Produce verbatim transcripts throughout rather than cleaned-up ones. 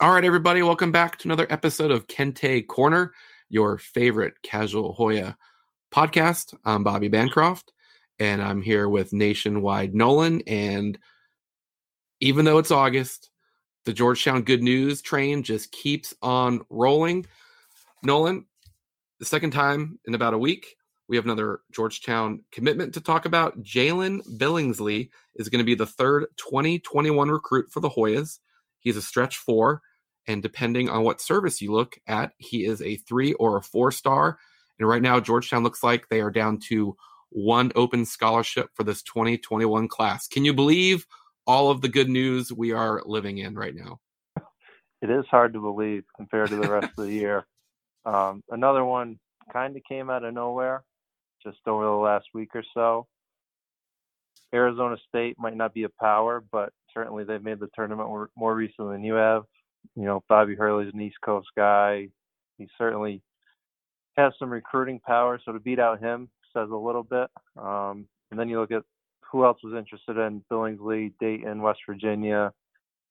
All right, everybody, welcome back to another episode of Kente Corner, your favorite casual Hoya podcast. I'm Bobby Bancroft, and I'm here with Nationwide Nolan. And even though it's August, the Georgetown good news train just keeps on rolling. Nolan, the second time in about a week, we have another Georgetown commitment to talk about. Jalen Billingsley is going to be the third twenty twenty-one recruit for the Hoyas. He's a stretch four, and depending on what service you look at, he is a three or a four star. And right now, Georgetown looks like they are down to one open scholarship for this twenty twenty-one class. Can you believe all of the good news we are living in right now? It is hard to believe compared to the rest of the year. Um, another one kind of came out of nowhere just over the last week or so. Arizona State might not be a power, but certainly they've made the tournament more recently than you have. You know, Bobby Hurley's an East Coast guy. He certainly has some recruiting power, so to beat out him says a little bit. Um, and then you look at who else was interested in Billingsley, Dayton, West Virginia,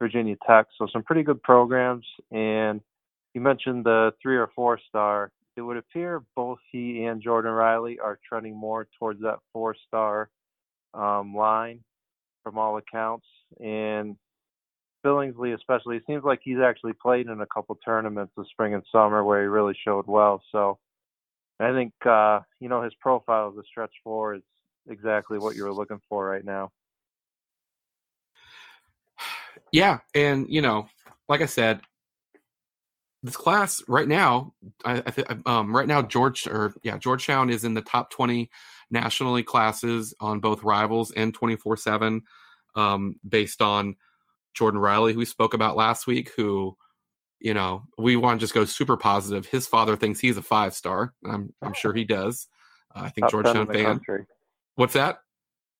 Virginia Tech. So some pretty good programs. And you mentioned the three or four star. It would appear both he and Jordan Riley are trending more towards that four star um, line from all accounts. And Billingsley especially, it seems like he's actually played in a couple tournaments this spring and summer where he really showed well. So I think, uh, you know, his profile as a stretch four is exactly what you were looking for right now. Yeah. And, you know, like I said, this class right now, I, I th- um, right now, George or yeah, Georgetown is in the top twenty nationally classes on both Rivals and twenty-four seven. Um, based on Jordan Riley, who we spoke about last week, who, you know, we want to just go super positive. His father thinks he's a five star. I'm I'm sure he does. Uh, I think top Georgetown fan. Country. What's that?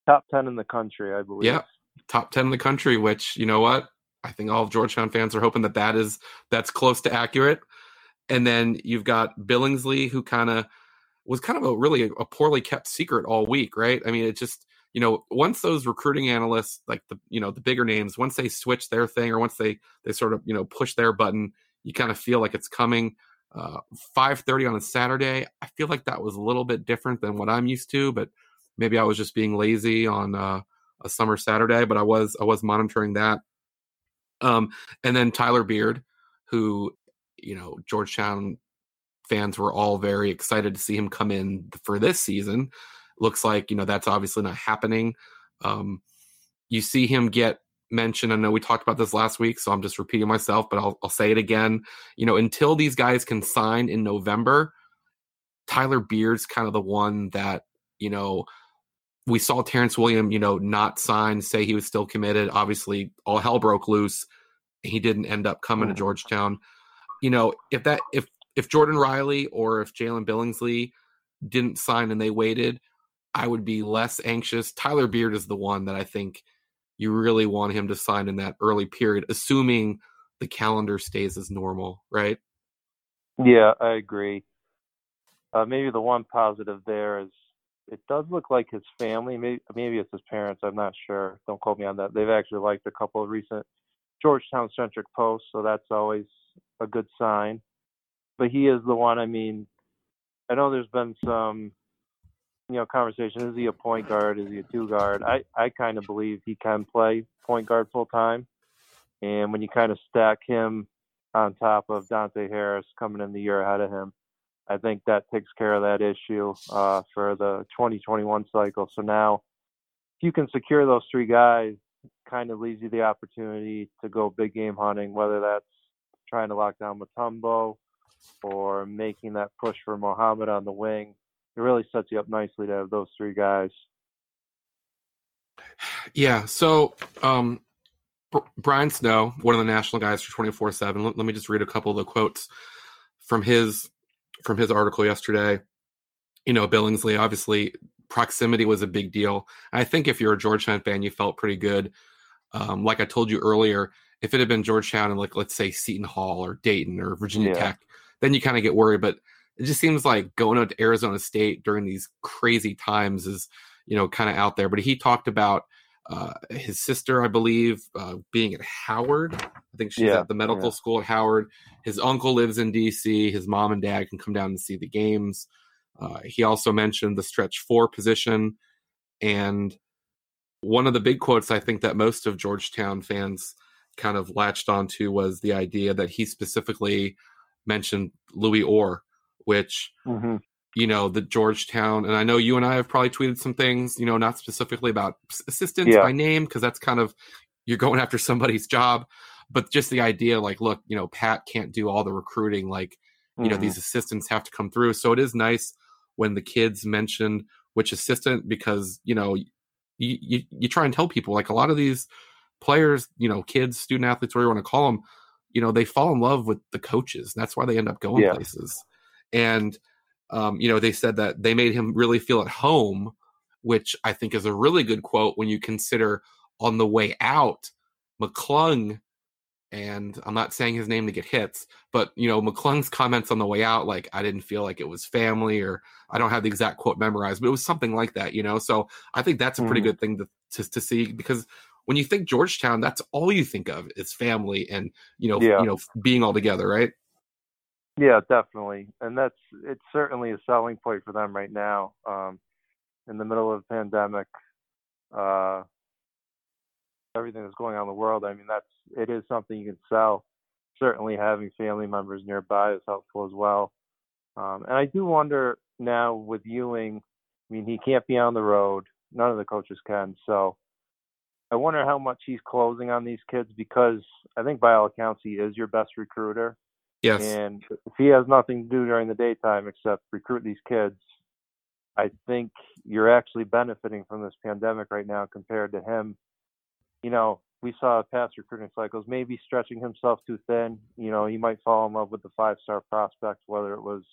Top ten in the country, I believe. Yeah, top ten in the country. Which, you know what? I think all of Georgetown fans are hoping that that is that's close to accurate. And then you've got Billingsley, who kind of was kind of a really a poorly kept secret all week, right? I mean, it just. You know, once those recruiting analysts, like the, you know, the bigger names, once they switch their thing or once they, they sort of, you know, push their button, you kind of feel like it's coming. uh, five thirty on a Saturday. I feel like that was a little bit different than what I'm used to, but maybe I was just being lazy on uh, a summer Saturday, but I was, I was monitoring that. Um, and then Tyler Beard, who, you know, Georgetown fans were all very excited to see him come in for this season. Looks like, you know, that's obviously not happening. Um, you see him get mentioned. I know we talked about this last week, so I'm just repeating myself, but I'll, I'll say it again. You know, until these guys can sign in November, Tyler Beard's kind of the one that, you know, we saw Terrence Williams, you know, not sign, say he was still committed. Obviously, all hell broke loose. He didn't end up coming to Georgetown. You know, if that, if, if Jordan Riley or if Jalen Billingsley didn't sign and they waited, I would be less anxious. Tyler Beard is the one that I think you really want him to sign in that early period, assuming the calendar stays as normal, right? Yeah, I agree. Uh, maybe the one positive there is it does look like his family, maybe, maybe it's his parents, I'm not sure. Don't quote me on that. They've actually liked a couple of recent Georgetown-centric posts, so that's always a good sign. But he is the one, I mean, I know there's been some – you know, conversation. Is he a point guard? Is he a two guard? I, I kind of believe he can play point guard full time. And when you kind of stack him on top of Dante Harris coming in the year ahead of him, I think that takes care of that issue uh, for the twenty twenty-one cycle. So now if you can secure those three guys, kind of leaves you the opportunity to go big game hunting, whether that's trying to lock down Mutombo or making that push for Mohammed on the wing. It really sets you up nicely to have those three guys. Yeah. So um, B- Brian Snow, one of the national guys for twenty-four seven. L- let me just read a couple of the quotes from his, from his article yesterday. You know, Billingsley, obviously proximity was a big deal. I think if you're a Georgetown fan, you felt pretty good. Um, like I told you earlier, if it had been Georgetown and like, let's say Seton Hall or Dayton or Virginia yeah. Tech, then you kind of get worried, but it just seems like going out to Arizona State during these crazy times is, you know, kind of out there. But he talked about uh, his sister, I believe, uh, being at Howard. I think she's yeah, at the medical yeah. school at Howard. His uncle lives in D C. His mom and dad can come down and see the games. Uh, he also mentioned the stretch four position. And one of the big quotes I think that most of Georgetown fans kind of latched onto was the idea that he specifically mentioned Louis Orr, which, mm-hmm. you know, the Georgetown, and I know you and I have probably tweeted some things, you know, not specifically about assistants yeah. by name, because that's kind of, you're going after somebody's job, but just the idea like, look, you know, Pat can't do all the recruiting, like, you mm-hmm. know, these assistants have to come through. So it is nice when the kids mentioned which assistant, because, you know, you, you, you try and tell people, like, a lot of these players, you know, kids, student athletes, whatever you want to call them, you know, they fall in love with the coaches. That's why they end up going yeah. places. And, um, you know, they said that they made him really feel at home, which I think is a really good quote when you consider on the way out, McClung, and I'm not saying his name to get hits, but, you know, McClung's comments on the way out, like, I didn't feel like it was family, or I don't have the exact quote memorized, but it was something like that, you know? So I think that's a pretty mm-hmm. good thing to, to to see, because when you think Georgetown, that's all you think of is family and, you know, yeah. you know, being all together, right? Yeah, definitely. And that's, it's certainly a selling point for them right now. Um, in the middle of the pandemic, uh, everything that's going on in the world, I mean, that's, it is something you can sell. Certainly having family members nearby is helpful as well. Um, and I do wonder now with Ewing, I mean, he can't be on the road. None of the coaches can. So I wonder how much he's closing on these kids, because I think by all accounts, he is your best recruiter. Yes. And if he has nothing to do during the daytime except recruit these kids, I think you're actually benefiting from this pandemic right now compared to him. You know, we saw past recruiting cycles, maybe stretching himself too thin. You know, he might fall in love with the five-star prospect, whether it was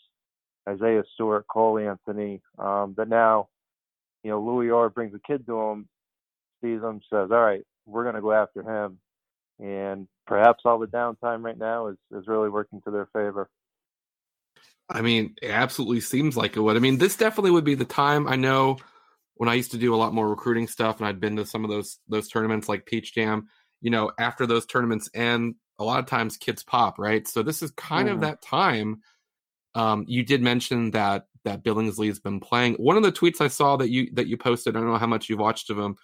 Isaiah Stewart, Cole Anthony. Um, but now, you know, Louis Orr brings a kid to him, sees him, says, all right, we're going to go after him. And perhaps all the downtime right now is, is really working to their favor. I mean, it absolutely seems like it would. I mean, this definitely would be the time. I know when I used to do a lot more recruiting stuff and I'd been to some of those those tournaments like Peach Jam, you know, after those tournaments end, a lot of times kids pop, right? So this is kind mm. of that time. Um, you did mention that that Billingsley has been playing. One of the tweets I saw that you that you posted, I don't know how much you've watched of him,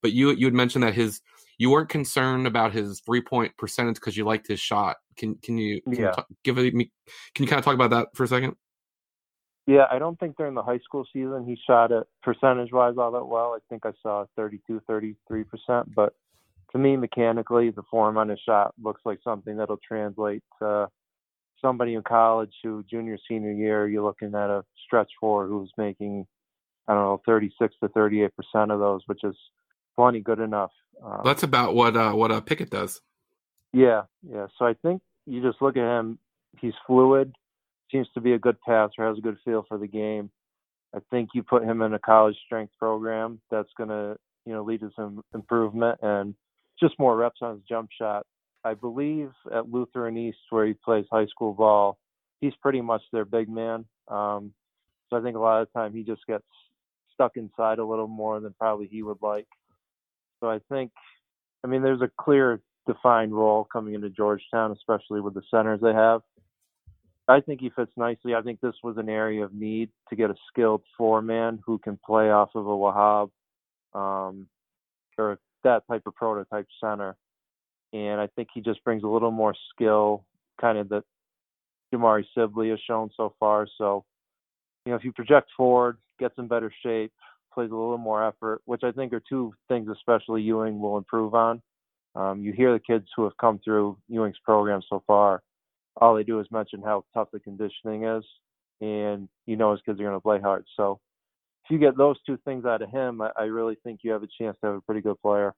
but you you had mentioned that his you weren't concerned about his three-point percentage because you liked his shot. Can can you, can yeah. you talk, give me? Can you kind of talk about that for a second? Yeah, I don't think during the high school season he shot it percentage-wise all that well. I think I saw thirty-two, thirty-three percent. But to me, mechanically, the form on his shot looks like something that'll translate to somebody in college who junior, senior year, you're looking at a stretch four who's making, I don't know, thirty-six to thirty-eight percent of those, which is plenty good enough. Um, That's about what uh, what uh, Pickett does. Yeah, yeah. So I think you just look at him. He's fluid. Seems to be a good passer, has a good feel for the game. I think you put him in a college strength program that's going to, you know, lead to some improvement and just more reps on his jump shot. I believe at Lutheran East, where he plays high school ball, he's pretty much their big man. Um, so I think a lot of the time he just gets stuck inside a little more than probably he would like. So I think, I mean, there's a clear defined role coming into Georgetown, especially with the centers they have. I think he fits nicely. I think this was an area of need to get a skilled four-man who can play off of a Wahab um, or that type of prototype center. And I think he just brings a little more skill, kind of that Jamari Sibley has shown so far. So, you know, if you project forward, gets in better shape, plays a little more effort, which I think are two things especially Ewing will improve on. Um, you hear the kids who have come through Ewing's program so far, all they do is mention how tough the conditioning is, and you know his kids are going to play hard. So if you get those two things out of him, I, I really think you have a chance to have a pretty good player.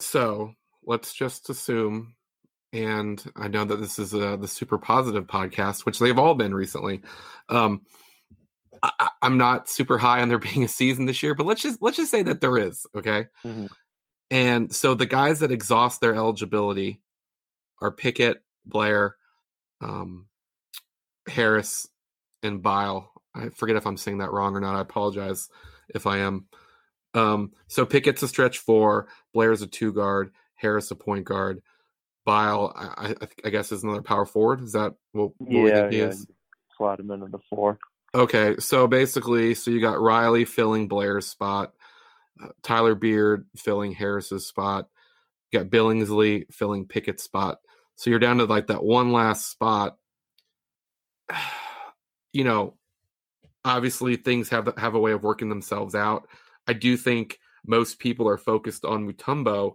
So let's just assume, and I know that this is uh, the Super Positive podcast, which they've all been recently. Um, I, I'm not super high on there being a season this year, but let's just let's just say that there is, okay? Mm-hmm. And so the guys that exhaust their eligibility are Pickett, Blair, um, Harris, and Bile. I forget if I'm saying that wrong or not. I apologize if I am. Um, so Pickett's a stretch four, Blair's a two guard, Harris a point guard, Bile I, I, I guess is another power forward. Is that what, what yeah, we think he yeah. is? Slide him into the four. Okay, so basically, so you got Riley filling Blair's spot, uh, Tyler Beard filling Harris's spot, you got Billingsley filling Pickett's spot. So you're down to like that one last spot. You know, obviously things have have a way of working themselves out. I do think most people are focused on Mutombo,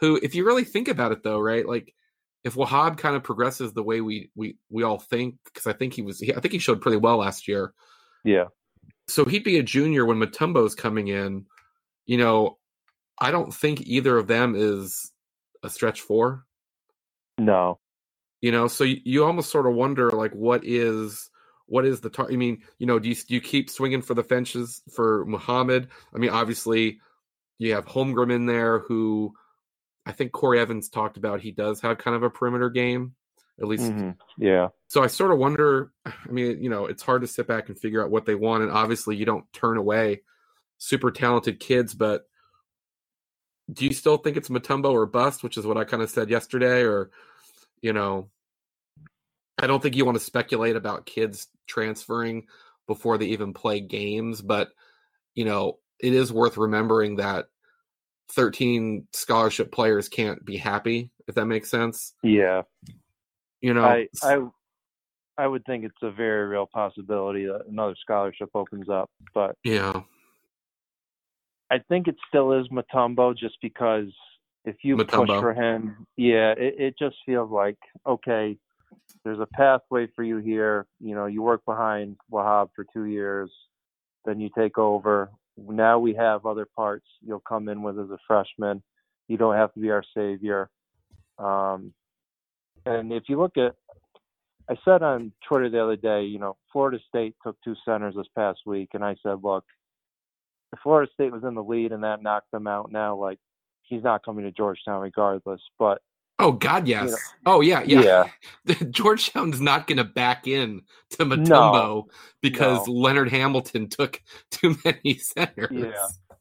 who, if you really think about it, though, right? Like, if Wahab kind of progresses the way we we we all think, because I think he was, he, I think he showed pretty well last year. Yeah. So he'd be a junior when Mutombo's coming in. You know, I don't think either of them is a stretch four. No. You know, so you, you almost sort of wonder, like, what is what is the tar- I mean, you know, do you, do you keep swinging for the fences for Muhammad? I mean, obviously, you have Holmgren in there, who I think Corey Evans talked about. He does have kind of a perimeter game, at least. Mm-hmm. Yeah. So I sort of wonder, I mean, you know, it's hard to sit back and figure out what they want. And obviously, you don't turn away super talented kids, but do you still think it's Mutombo or bust, which is what I kind of said yesterday? Or, you know, I don't think you want to speculate about kids transferring before they even play games, but, you know, it is worth remembering that thirteen scholarship players can't be happy, if that makes sense. Yeah. You know, I, I, I would think it's a very real possibility that another scholarship opens up, but yeah, I think it still is Mutombo, just because if you Mutombo. push for him, yeah, it, it just feels like, okay, there's a pathway for you here. You know, you work behind Wahab for two years, then you take over. Now we have other parts you'll come in with as a freshman. You don't have to be our savior. Um, and if you look at, I said on Twitter the other day, you know, Florida State took two centers this past week. And I said, look, if Florida State was in the lead and that knocked them out now, like, he's not coming to Georgetown regardless. But oh, God, yes. You know, oh, yeah, yeah. yeah. Georgetown's not going to back in to Mutombo no, because no. Leonard Hamilton took too many centers.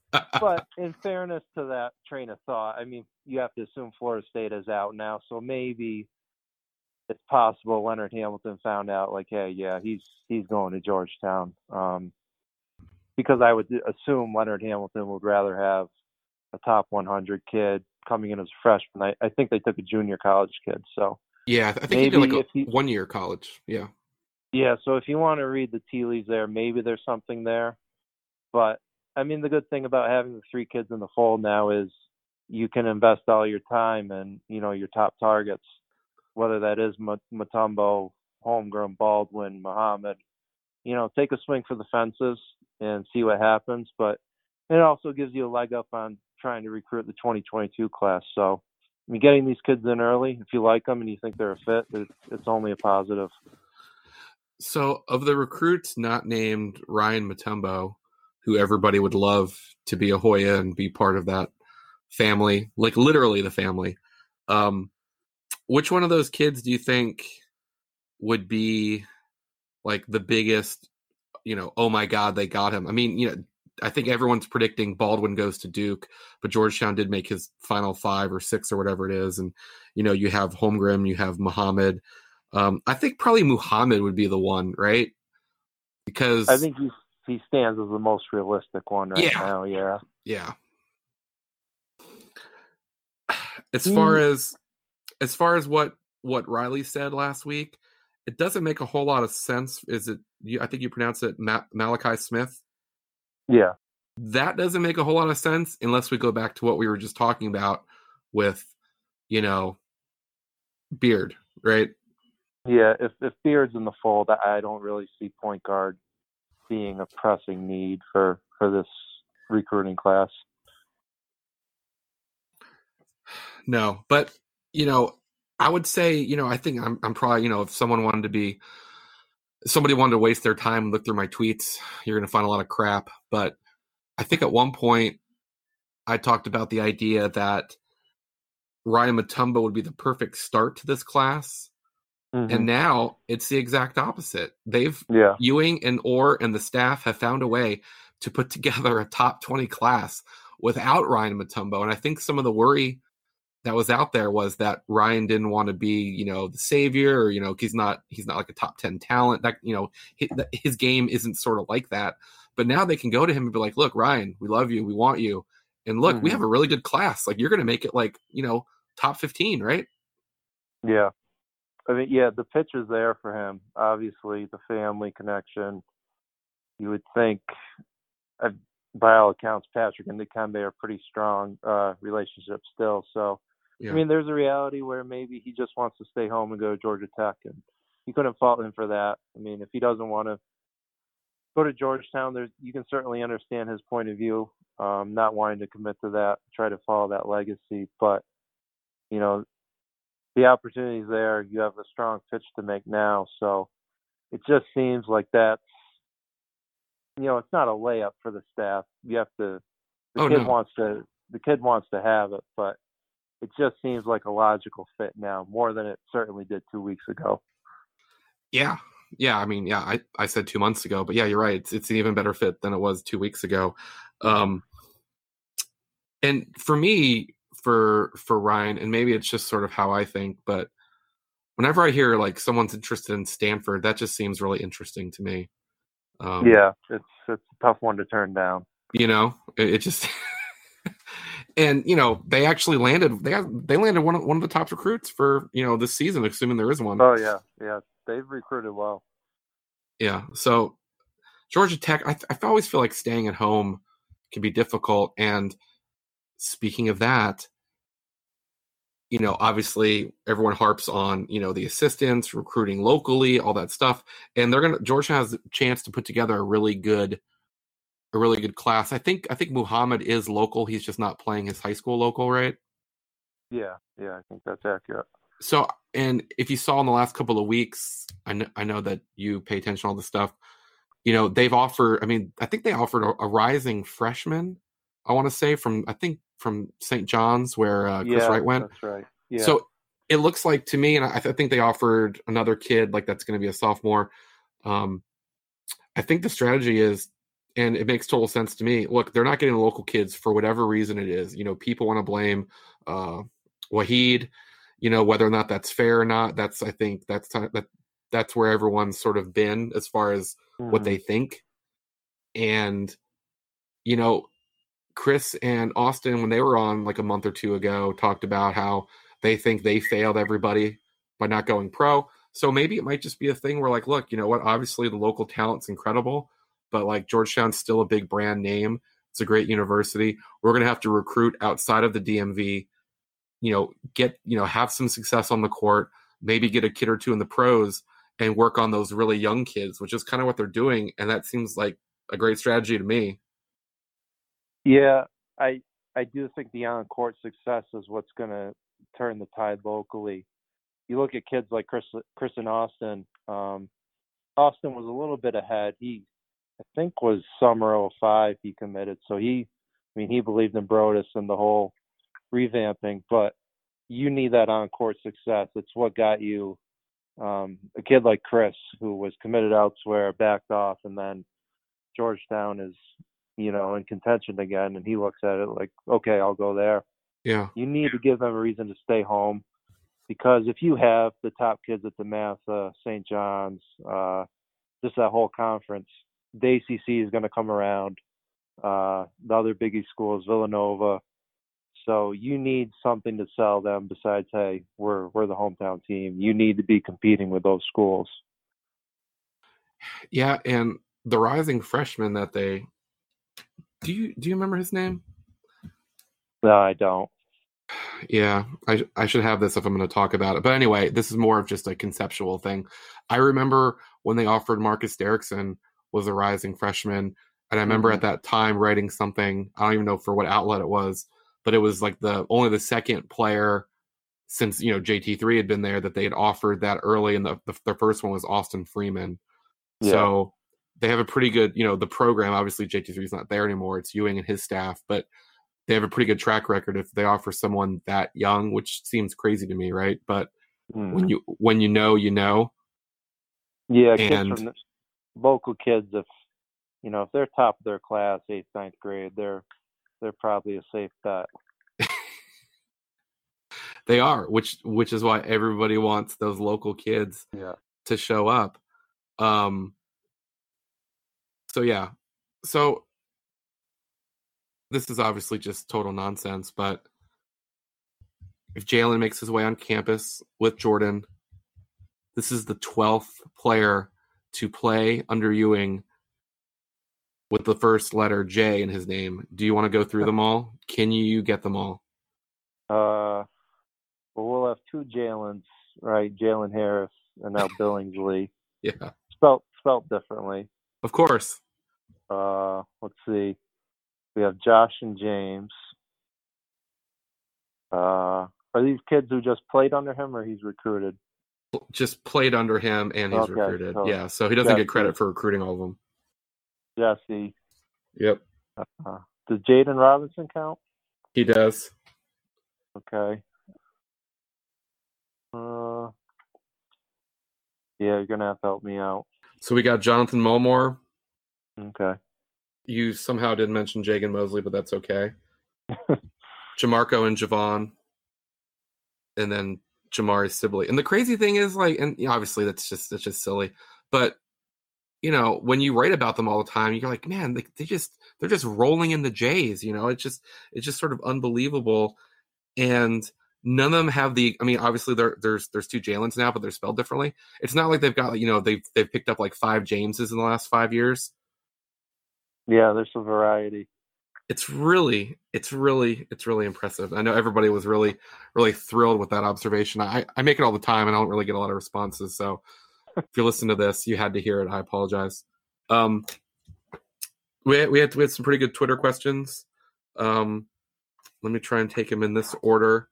Yeah. But in fairness to that train of thought, I mean, you have to assume Florida State is out now, so maybe it's possible Leonard Hamilton found out, like, hey, yeah, he's he's going to Georgetown. Um, because I would assume Leonard Hamilton would rather have a top one hundred kid coming in as a freshman. I, I think they took a junior college kid. So yeah, I think maybe he did like a he, one-year college. Yeah. Yeah, so if you want to read the tea leaves there, maybe there's something there. But, I mean, the good thing about having the three kids in the fold now is you can invest all your time in, you know, your top targets, whether that is Mutombo, Holmgren, Baldwin, Muhammad. You know, take a swing for the fences and see what happens. But it also gives you a leg up on trying to recruit the twenty twenty-two class. So, I mean, getting these kids in early, if you like them and you think they're a fit, it's only a positive. So, of the recruits not named Ryan Mutombo, who everybody would love to be a Hoya and be part of that family, like literally the family, um, which one of those kids do you think would be like the biggest, you know, oh my God, they got him? I mean, you know, I think everyone's predicting Baldwin goes to Duke, but Georgetown did make his final five or six or whatever it is. And, you know, you have Holmgren, you have Muhammad. Um, I think probably Muhammad would be the one, right? Because I think he he stands as the most realistic one right yeah. now. Yeah. Yeah. As mm. far as, as far as what, what Riley said last week, it doesn't make a whole lot of sense. Is it, I think you pronounce it Ma- Malachi Smith. Yeah. That doesn't make a whole lot of sense unless we go back to what we were just talking about with, you know, Beard, right? Yeah, if if Beard's in the fold, I don't really see point guard being a pressing need for, for this recruiting class. No, but, you know, I would say, you know, I think I'm I'm probably, you know, if someone wanted to be somebody wanted to waste their time, look through my tweets, you're going to find a lot of crap. But I think at one point I talked about the idea that Ryan Mutombo would be the perfect start to this class. Mm-hmm. And now it's the exact opposite. They've yeah. Ewing and Orr and the staff have found a way to put together a top twenty class without Ryan Mutombo. And I think some of the worry that was out there was that Ryan didn't want to be, you know, the savior, or, you know, he's not, he's not like a top ten talent that, you know, his, his game isn't sort of like that. But now they can go to him and be like, look, Ryan, we love you. We want you. And look, mm-hmm. we have a really good class. Like, you're going to make it, like, you know, top fifteen, right? Yeah. I mean, yeah, the pitch is there for him. Obviously, the family connection. You would think, uh, by all accounts, Patrick and Kente are pretty strong uh, relationship still. So, yeah. I mean, there's a reality where maybe he just wants to stay home and go to Georgia Tech, and you couldn't fault him for that. I mean, if he doesn't want to go to Georgetown, there's, you can certainly understand his point of view, um, not wanting to commit to that, try to follow that legacy. But, you know, the opportunity's there. You have a strong pitch to make now. So it just seems like that's, you know, it's not a layup for the staff. You have to, the oh, kid no. wants to, the kid wants to have it, but it just seems like a logical fit now, more than it certainly did two weeks ago. Yeah. Yeah. I mean, yeah, I, I said two months ago, but yeah, you're right. It's, it's an even better fit than it was two weeks ago. Um, and for me, for for Ryan, and maybe it's just sort of how I think, but whenever I hear like someone's interested in Stanford, that just seems really interesting to me. Um, yeah, it's it's a tough one to turn down. You know, it, it just and you know they actually landed they got, they landed one of, one of the top recruits for you know this season, assuming there is one. Oh yeah, yeah, they've recruited well. Yeah, so Georgia Tech, I, I always feel like staying at home can be difficult. And speaking of that, you know, obviously everyone harps on, you know, the assistants, recruiting locally, all that stuff. And they're going to, Georgia has a chance to put together a really good, a really good class. I think, I think Muhammad is local. He's just not playing his high school local, right? Yeah. Yeah. I think that's accurate. So, and if you saw in the last couple of weeks, I know, I know that you pay attention to all this stuff, you know, they've offered, I mean, I think they offered a, a rising freshman, I want to say from, I think, from Saint John's where uh, Chris yeah, Wright went. That's right. Yeah. So it looks like to me, and I, I think they offered another kid, like that's going to be a sophomore. Um, I think the strategy is, and it makes total sense to me. Look, they're not getting the local kids for whatever reason it is. You know, people want to blame uh, Wahid, you know, whether or not that's fair or not. That's, I think that's, that, that's where everyone's sort of been as far as mm-hmm. what they think. And, you know, Chris and Austin, when they were on like a month or two ago, talked about how they think they failed everybody by not going pro. So maybe it might just be a thing where like, look, you know what, obviously the local talent's incredible, but like Georgetown's still a big brand name. It's a great university. We're going to have to recruit outside of the D M V, you know, get, you know, have some success on the court, maybe get a kid or two in the pros and work on those really young kids, which is kind of what they're doing. And that seems like a great strategy to me. Yeah, I I do think the on-court success is what's going to turn the tide locally. You look at kids like Chris Chris and Austin. Um, Austin was a little bit ahead. He, I think, was summer oh five he committed. So he, I mean, he believed in Brodus and the whole revamping. But you need that on-court success. It's what got you um, a kid like Chris, who was committed elsewhere, backed off, and then Georgetown is – you know, in contention again, and he looks at it like, okay, I'll go there. Yeah. You need to give them a reason to stay home, because if you have the top kids at the Matha, Saint John's, uh, just that whole conference, the A C C is going to come around, uh, the other biggie schools, Villanova. So you need something to sell them besides, hey, we're, we're the hometown team. You need to be competing with those schools. Yeah. And the rising freshman that they, Do you do you remember his name? No, I don't. Yeah, I I should have this if I'm going to talk about it. But anyway, this is more of just a conceptual thing. I remember when they offered Marcus Derrickson was a rising freshman, and I remember mm-hmm. at that time writing something. I don't even know for what outlet it was, but it was like the only the second player since you know J T three had been there that they had offered that early, and the the, the first one was Austin Freeman. Yeah. So. They have a pretty good, you know, the program, obviously J T three is not there anymore. It's Ewing and his staff, but they have a pretty good track record if they offer someone that young, which seems crazy to me. Right. But mm. when you, when you know, you know, yeah, and kids from the local kids, if you know, if they're top of their class, eighth, ninth grade, they're they're probably a safe bet. They are, which which is why everybody wants those local kids yeah. to show up. Um, so, yeah. So this is obviously just total nonsense, but if Jalen makes his way on campus with Jordan, this is the twelfth player to play under Ewing with the first letter J in his name. Do you want to go through them all? Can you get them all? Uh, well, we'll have two Jalens, right? Jalen Harris and now Billingsley. Yeah. Spelt, spelt differently. Of course. Uh, let's see. We have Josh and James. Uh, are these kids who just played under him or he's recruited? Just played under him and he's okay, recruited. So yeah, so he doesn't Jesse. get credit for recruiting all of them. Jesse. Yep. Uh, does Jaden Robinson count? He does. Okay. Uh, yeah, you're going to have to help me out. So we got Jonathan Mulmore. Okay. You somehow did mention Jagan Mosley, but that's okay. Jamarco and Javon. And then Jamari Sibley. And the crazy thing is, like, and obviously that's just that's just silly, but you know, when you write about them all the time, you're like, man, they, they just they're just rolling in the J's. You know, it's just it's just sort of unbelievable. And none of them have the. I mean, obviously there there's there's two Jalens now, but they're spelled differently. It's not like they've got, you know, they've they've picked up like five Jameses in the last five years. Yeah, there's some variety. It's really, it's really, it's really impressive. I know everybody was really, really thrilled with that observation. I, I make it all the time, and I don't really get a lot of responses. So if you're listening to this, you had to hear it. I apologize. Um, we we had we had some pretty good Twitter questions. Um, let me try and take them in this order.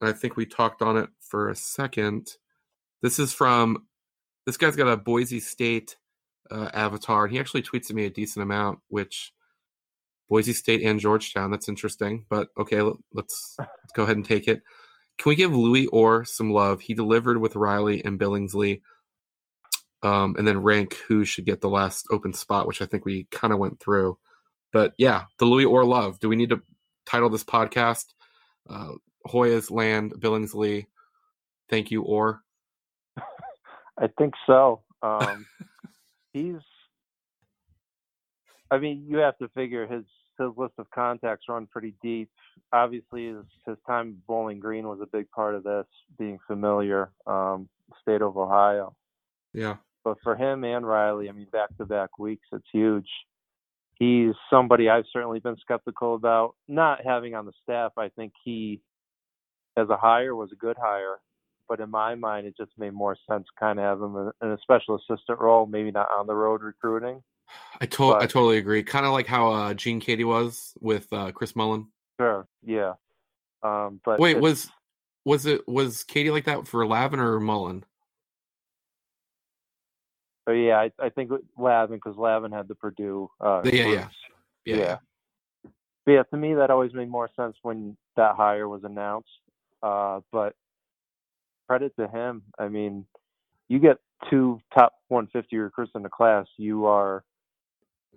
I think we talked on it for a second. This is from this guy's got a Boise State uh, avatar, and he actually tweets at me a decent amount, which. Boise State and Georgetown. That's interesting, but okay, let's, let's go ahead and take it. Can we give Louis Orr some love? He delivered with Riley and Billingsley, um, and then rank who should get the last open spot, which I think we kind of went through. But yeah, the Louis Orr love. Do we need to title this podcast? Uh, Hoyas, Land, Billingsley. Thank you, Orr. I think so. Um, he's. I mean, you have to figure his, his list of contacts run pretty deep. Obviously, his, his time Bowling Green was a big part of this, being familiar, um, state of Ohio. Yeah. But for him and Riley, I mean, back-to-back weeks, it's huge. He's somebody I've certainly been skeptical about not having on the staff. I think he, as a hire, was a good hire. But in my mind, it just made more sense kind of have him in a special assistant role, maybe not on the road recruiting. I to- but, I totally agree. Kind of like how uh, Gene Katie was with uh, Chris Mullen. Sure, yeah. Um, but wait, was was it was Katie like that for Lavin or Mullen? Oh yeah, I, I think Lavin because Lavin had the Purdue. Uh, yeah, yeah, yeah, yeah. But yeah, to me that always made more sense when that hire was announced. Uh, but credit to him. I mean, you get two top one fifty recruits in the class. You are.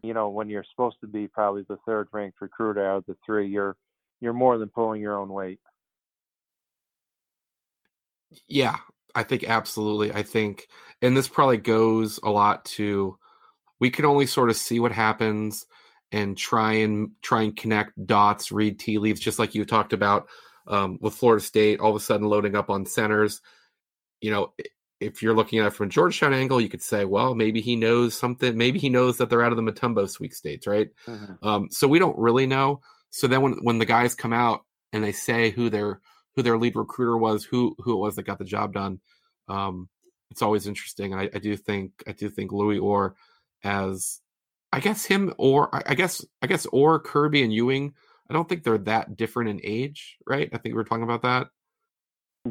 You know, when you're supposed to be probably the third-ranked recruiter out of the three, you're you're more than pulling your own weight. Yeah, I think absolutely. I think, and this probably goes a lot to, we can only sort of see what happens and try and try and connect dots, read tea leaves, just like you talked about um, with Florida State, all of a sudden loading up on centers. You know. It, If you're looking at it from a Georgetown angle, you could say, well, maybe he knows something. Maybe he knows that they're out of the Mutombo sweep states, right? Uh-huh. Um, so we don't really know. So then when, when the guys come out and they say who their who their lead recruiter was, who who it was that got the job done, um, it's always interesting. And I, I do think I do think Louis Orr as I guess him or I, I guess I guess Orr, Kirby and Ewing, I don't think they're that different in age, right? I think we were talking about that.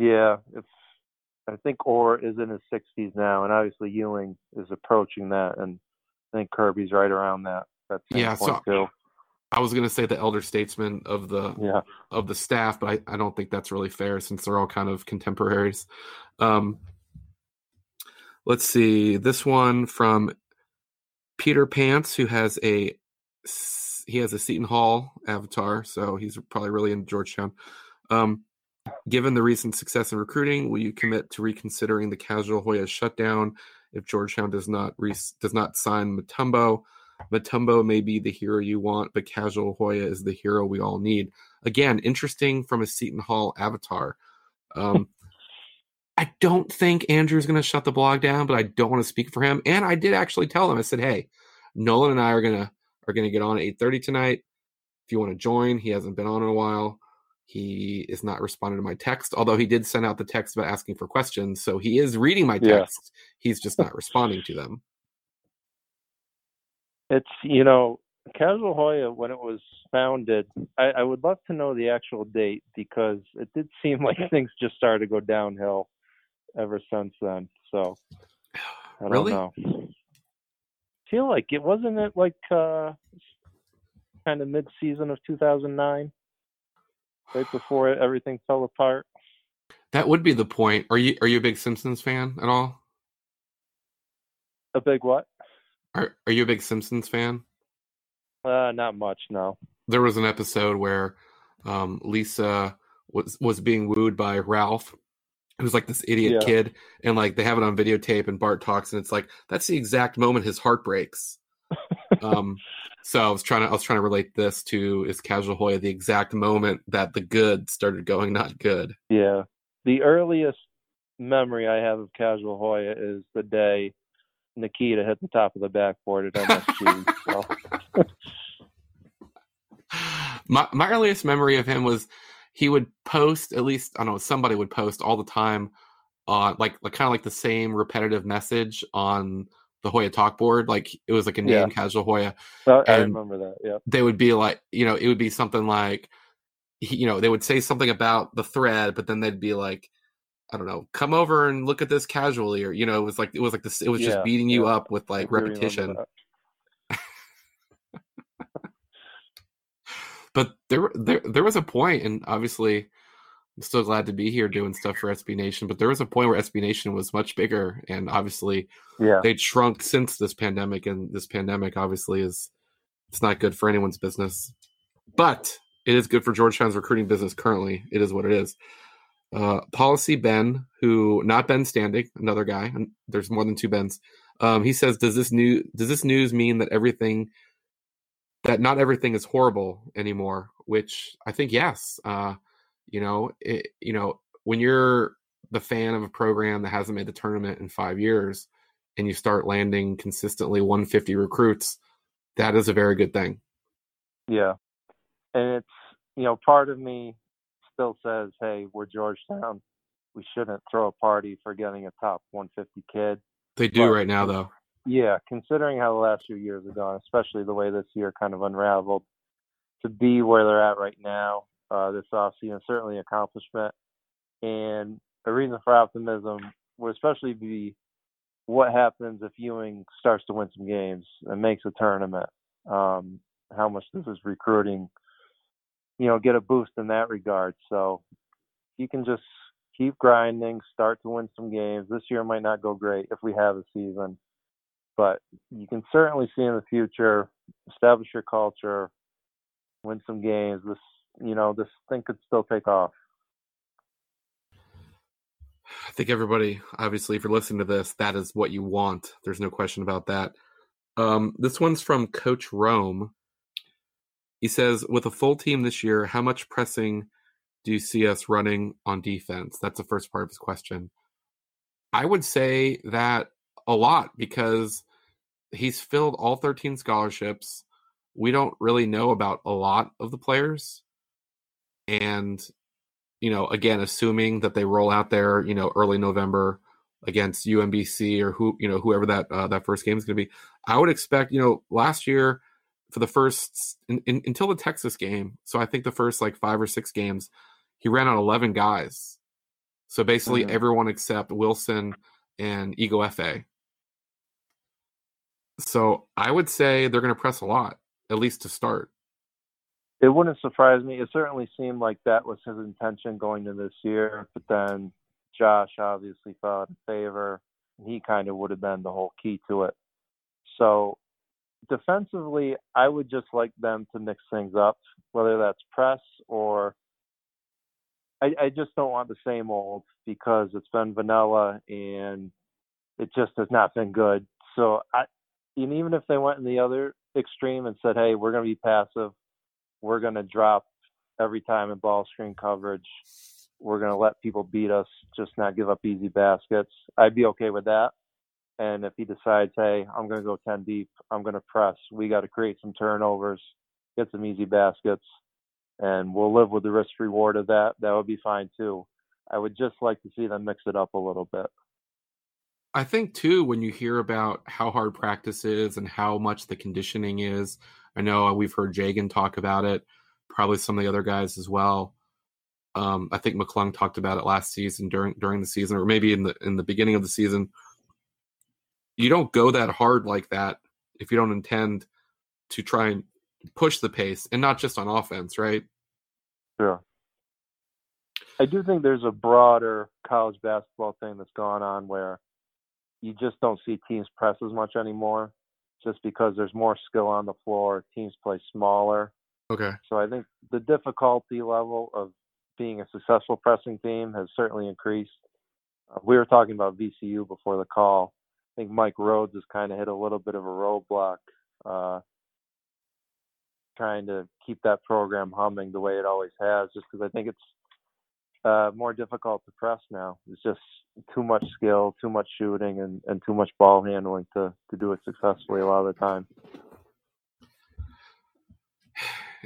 Yeah, it's I think Orr is in his sixties now, and obviously Ewing is approaching that, and I think Kirby's right around that. That's yeah. So too. I was going to say the elder statesman of the yeah. of the staff, but I, I don't think that's really fair since they're all kind of contemporaries. Um, let's see this one from Peter Pants, who has a he has a Seton Hall avatar, so he's probably really into Georgetown. Um, given the recent success in recruiting, will you commit to reconsidering the casual Hoya shutdown if Georgetown does not re- does not sign Mutombo? Mutombo may be the hero you want, but casual Hoya is the hero we all need. Again, interesting from a Seton Hall avatar. Um, I don't think Andrew's going to shut the blog down, but I don't want to speak for him. And I did actually tell him, I said, hey, Nolan and I are going to are going to get on at eight thirty tonight. If you want to join, he hasn't been on in a while. He is not responding to my text, although he did send out the text about asking for questions. So he is reading my text. Yeah. He's just not responding to them. It's, you know, Casual Hoya, when it was founded, I, I would love to know the actual date, because it did seem like things just started to go downhill ever since then. So I don't really? know. I feel like it wasn't it like uh, kind of mid-season of two thousand nine, right before everything fell apart. That would be the point. Are you are you a big Simpsons fan at all? A big what? Are Are you a big Simpsons fan? Uh, not much, no. There was an episode where um, Lisa was was being wooed by Ralph, who's like this idiot yeah. kid, and like they have it on videotape, and Bart talks, and it's like that's the exact moment his heart breaks. um, so I was trying to I was trying to relate this to is Casual Hoya the exact moment that the good started going not good. Yeah, the earliest memory I have of Casual Hoya is the day Nikita hit the top of the backboard at M S G. So. my my earliest memory of him was he would post, at least I don't know, somebody would post all the time on uh, like, like kind of like the same repetitive message on the Hoya talk board. Like it was like a name, yeah. Casual Hoya. I, I remember that. Yeah. They would be like, you know, it would be something like, you know, they would say something about the thread, but then they'd be like, I don't know, come over and look at this casually, or, you know, it was like, it was like this, it was yeah, just beating you yeah. up with like repetition. But there, there, there was a point, and obviously I'm still glad to be here doing stuff for S B Nation, but there was a point where S B Nation was much bigger, and obviously yeah. they shrunk since this pandemic, and this pandemic obviously is, it's not good for anyone's business, but it is good for Georgetown's recruiting business currently. It is what it is. Uh, Policy Ben, who not Ben Standing, another guy. And there's more than two Bens. Um, he says, "Does this new does this news mean that everything that not everything is horrible anymore?" Which I think yes. Uh, you know, it, you know, when you're the fan of a program that hasn't made the tournament in five years, and you start landing consistently one hundred fifty recruits, that is a very good thing. Yeah, and it's you know part of me. Still says, hey, we're Georgetown. We shouldn't throw a party for getting a top one hundred fifty kid. They do but, right now, though. Yeah, considering how the last few years have gone, especially the way this year kind of unraveled, to be where they're at right now, uh, this offseason, certainly an accomplishment. And a reason for optimism would especially be what happens if Ewing starts to win some games and makes a tournament. Um, how much this is recruiting. You know, get a boost in that regard. So you can just keep grinding, start to win some games. This year might not go great if we have a season, but you can certainly see in the future, establish your culture, win some games. This, you know, this thing could still take off. I think everybody, obviously, if you're listening to this, that is what you want. There's no question about that. Um, this one's from Coach Rome. He says, with a full team this year, how much pressing do you see us running on defense? That's the first part of his question. I would say that a lot, because he's filled all thirteen scholarships. We don't really know about a lot of the players. And, you know, again, assuming that they roll out there, you know, early November against U M B C or who, you know, whoever that, uh, that first game is going to be, I would expect, you know, last year, for the first in, in, until the Texas game. So I think the first like five or six games, he ran on eleven guys. So basically mm-hmm. everyone except Wilson and Ego F A So I would say they're going to press a lot, at least to start. It wouldn't surprise me. It certainly seemed like that was his intention going into this year, but then Josh obviously fell out of favor. He kind of would have been the whole key to it. So defensively, I would just like them to mix things up, whether that's press or I, I just don't want the same old, because it's been vanilla and it just has not been good. So I, and even if they went in the other extreme and said, hey, we're going to be passive, we're going to drop every time in ball screen coverage, we're going to let people beat us, just not give up easy baskets, I'd be okay with that. And if he decides, hey, I'm going to go ten deep, I'm going to press, we got to create some turnovers, get some easy baskets, and we'll live with the risk reward of that, that would be fine too. I would just like to see them mix it up a little bit. I think too, when you hear about how hard practice is and how much the conditioning is, I know we've heard Jagan talk about it, probably some of the other guys as well. Um, I think McClung talked about it last season during during the season, or maybe in the in the beginning of the season. You don't go that hard like that if you don't intend to try and push the pace, and not just on offense, right? Sure. I do think there's a broader college basketball thing that's gone on where you just don't see teams press as much anymore, just because there's more skill on the floor. Teams play smaller. Okay. So I think the difficulty level of being a successful pressing team has certainly increased. Uh, we were talking about V C U before the call. I think Mike Rhodes has kind of hit a little bit of a roadblock, uh, trying to keep that program humming the way it always has, just because I think it's uh, more difficult to press now. It's just too much skill, too much shooting, and, and too much ball handling to, to do it successfully a lot of the time.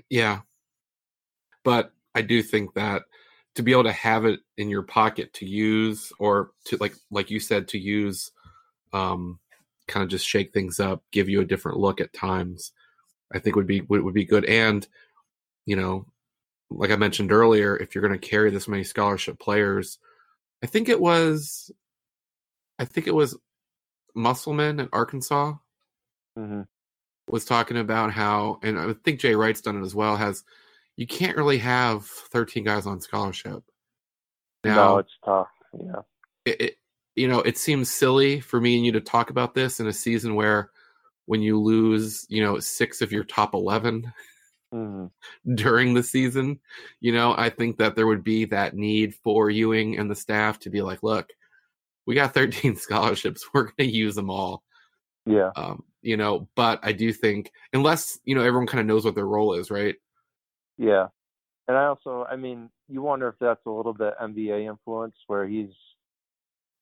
Yeah. But I do think that to be able to have it in your pocket to use, or to, like, like you said, to use, Um, kind of just shake things up, give you a different look at times, I think would be would be good. And, you know, like I mentioned earlier, if you're going to carry this many scholarship players, I think it was, I think it was Musselman at Arkansas mm-hmm. was talking about how, and I think Jay Wright's done it as well, has you can't really have thirteen guys on scholarship. Now, no, it's tough. Yeah. It, it, You know, it seems silly for me and you to talk about this in a season where when you lose, you know, six of your top eleven mm-hmm. during the season, you know, I think that there would be that need for Ewing and the staff to be like, look, we got thirteen scholarships. We're going to use them all. Yeah. Um, you know, but I do think unless, you know, everyone kind of knows what their role is, right? Yeah. And I also, I mean, you wonder if that's a little bit N B A influence where he's,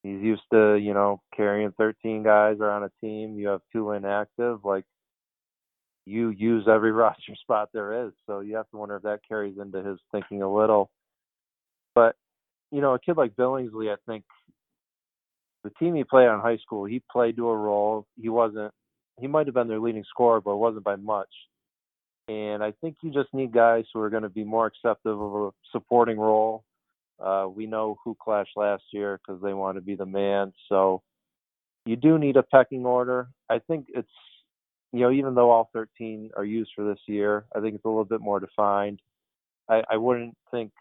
He's used to, you know, carrying thirteen guys are on a team. You have two inactive. Like, you use every roster spot there is. So you have to wonder if that carries into his thinking a little. But, you know, a kid like Billingsley, I think the team he played on in high school, he played to a role. He wasn't – he might have been their leading scorer, but it wasn't by much. And I think you just need guys who are going to be more acceptive of a supporting role. Uh, we know who clashed last year because they want to be the man. So you do need a pecking order. I think it's, you know, even though all thirteen are used for this year, I think it's a little bit more defined. I, I wouldn't think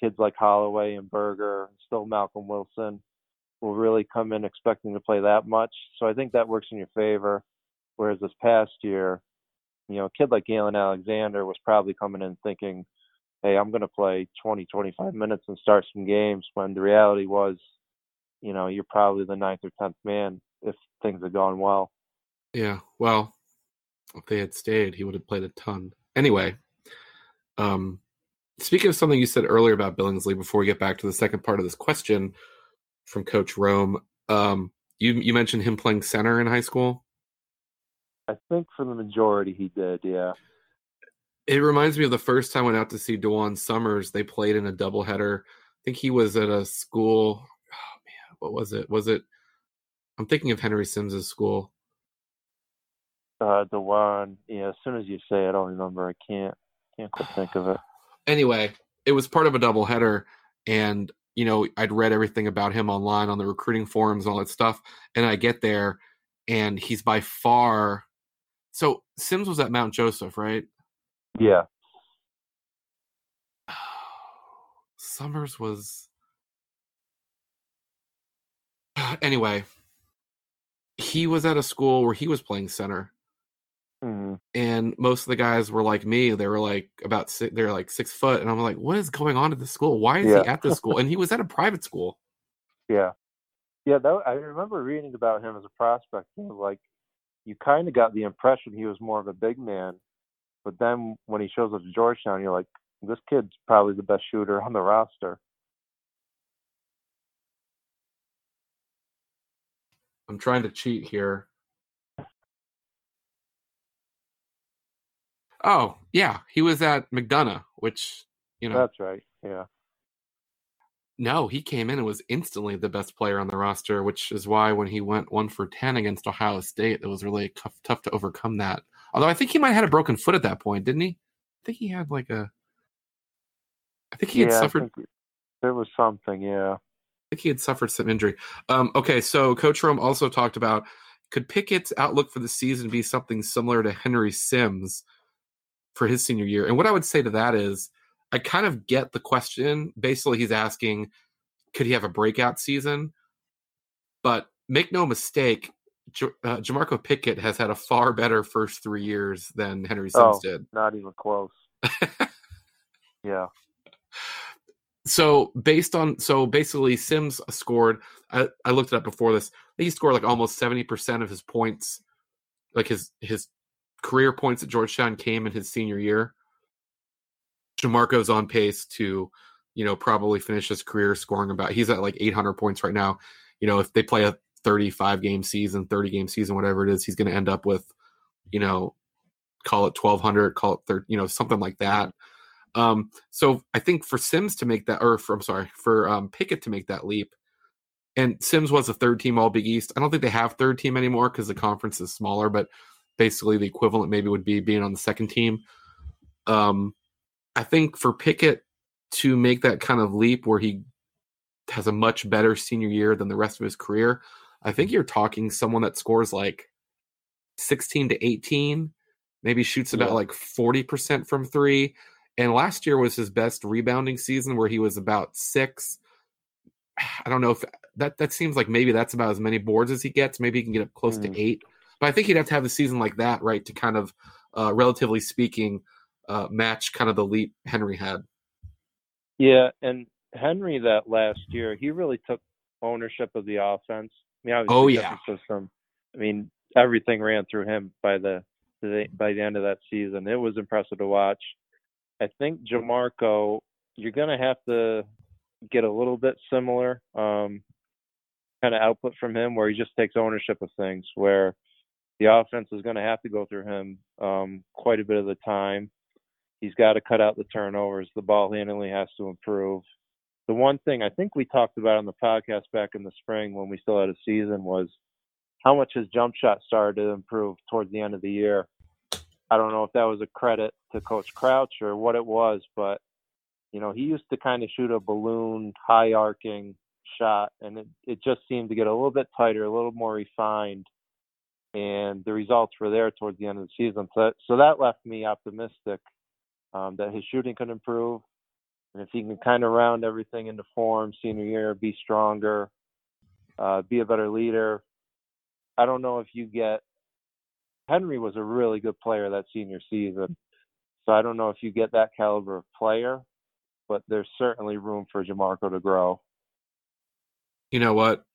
kids like Holloway and Berger, still Malcolm Wilson, will really come in expecting to play that much. So I think that works in your favor. Whereas this past year, you know, a kid like Galen Alexander was probably coming in thinking, hey, I'm going to play twenty, twenty-five minutes and start some games, when the reality was, you know, you're probably the ninth or tenth man if things had gone well. Yeah, well, if they had stayed, he would have played a ton. Anyway, um, speaking of something you said earlier about Billingsley, before we get back to the second part of this question from Coach Rome, um, you, you mentioned him playing center in high school? I think for the majority he did, yeah. It reminds me of the first time I went out to see Dewan Summers. They played in a doubleheader. I think he was at a school. Oh, man. What was it? Was it? I'm thinking of Henry Sims' school. Uh, Dewan. Yeah, as soon as you say it, I don't remember. I can't, can't quite think of it. Anyway, it was part of a doubleheader. And, you know, I'd read everything about him online on the recruiting forums and all that stuff. And I get there, and he's by far. So Sims was at Mount Joseph, right? Yeah. Oh, Summers was. Anyway, he was at a school where he was playing center. Mm-hmm. And most of the guys were like me. They were like about six, they're like six foot, and I'm like, what is going on at this school? Why is yeah. he at this school? And he was at a private school. Yeah, yeah. That, I remember reading about him as a prospect. Like, you kind of got the impression he was more of a big man, but then when he shows up to Georgetown, you're like, this kid's probably the best shooter on the roster. I'm trying to cheat here. Oh, yeah. He was at McDonough, which, you know. That's right. Yeah. No, he came in and was instantly the best player on the roster, which is why when he went one for ten against Ohio State, it was really tough, tough to overcome that. Although I think he might have had a broken foot at that point, didn't he? I think he had like a. I think he had yeah, suffered. There was something, yeah. I think he had suffered some injury. Um, okay, so Coach Rome also talked about, could Pickett's outlook for the season be something similar to Henry Sims for his senior year? And what I would say to that is, I kind of get the question. Basically, he's asking, could he have a breakout season? But make no mistake, J- uh, Jamarco Pickett has had a far better first three years than Henry Sims oh, did. Not even close. Yeah. So based on so basically, Sims scored. I, I looked it up before this. He scored like almost seventy percent of his points, like his his career points at Georgetown came in his senior year. Jamarco's on pace to, you know, probably finish his career scoring about, he's at like eight hundred points right now. You know, if they play a thirty-five game season, thirty game season, whatever it is, he's going to end up with, you know, call it twelve hundred, call it thirty, you know, something like that. Um, so I think for Sims to make that, or for, I'm sorry, for um, Pickett to make that leap, and Sims was a third team All Big East. I don't think they have third team anymore because the conference is smaller, but basically the equivalent maybe would be being on the second team. Um, I think for Pickett to make that kind of leap where he has a much better senior year than the rest of his career, I think you're talking someone that scores like sixteen to eighteen, maybe shoots about yeah. like forty percent from three. And last year was his best rebounding season where he was about six. I don't know if that, that seems like maybe that's about as many boards as he gets. Maybe he can get up close mm. to eight. But I think he'd have to have a season like that, right, to kind of, uh, relatively speaking, uh, match kind of the leap Henry had. Yeah, and Henry that last year, he really took ownership of the offense. I mean, oh, yeah. System. I mean, everything ran through him by the, the by the end of that season. It was impressive to watch. I think Jamarco, you're going to have to get a little bit similar um, kind of output from him where he just takes ownership of things, where the offense is going to have to go through him um, quite a bit of the time. He's got to cut out the turnovers. The ball handling has to improve. The one thing I think we talked about on the podcast back in the spring when we still had a season was how much his jump shot started to improve towards the end of the year. I don't know if that was a credit to Coach Crouch or what it was, but, you know, he used to kind of shoot a balloon, high-arcing shot, and it, it just seemed to get a little bit tighter, a little more refined, and the results were there towards the end of the season. So that, so that left me optimistic um, that his shooting could improve, and if he can kind of round everything into form senior year, be stronger, uh, be a better leader. I don't know if you get Henry was a really good player that senior season. So I don't know if you get that caliber of player, but there's certainly room for Jamarco to grow. You know what?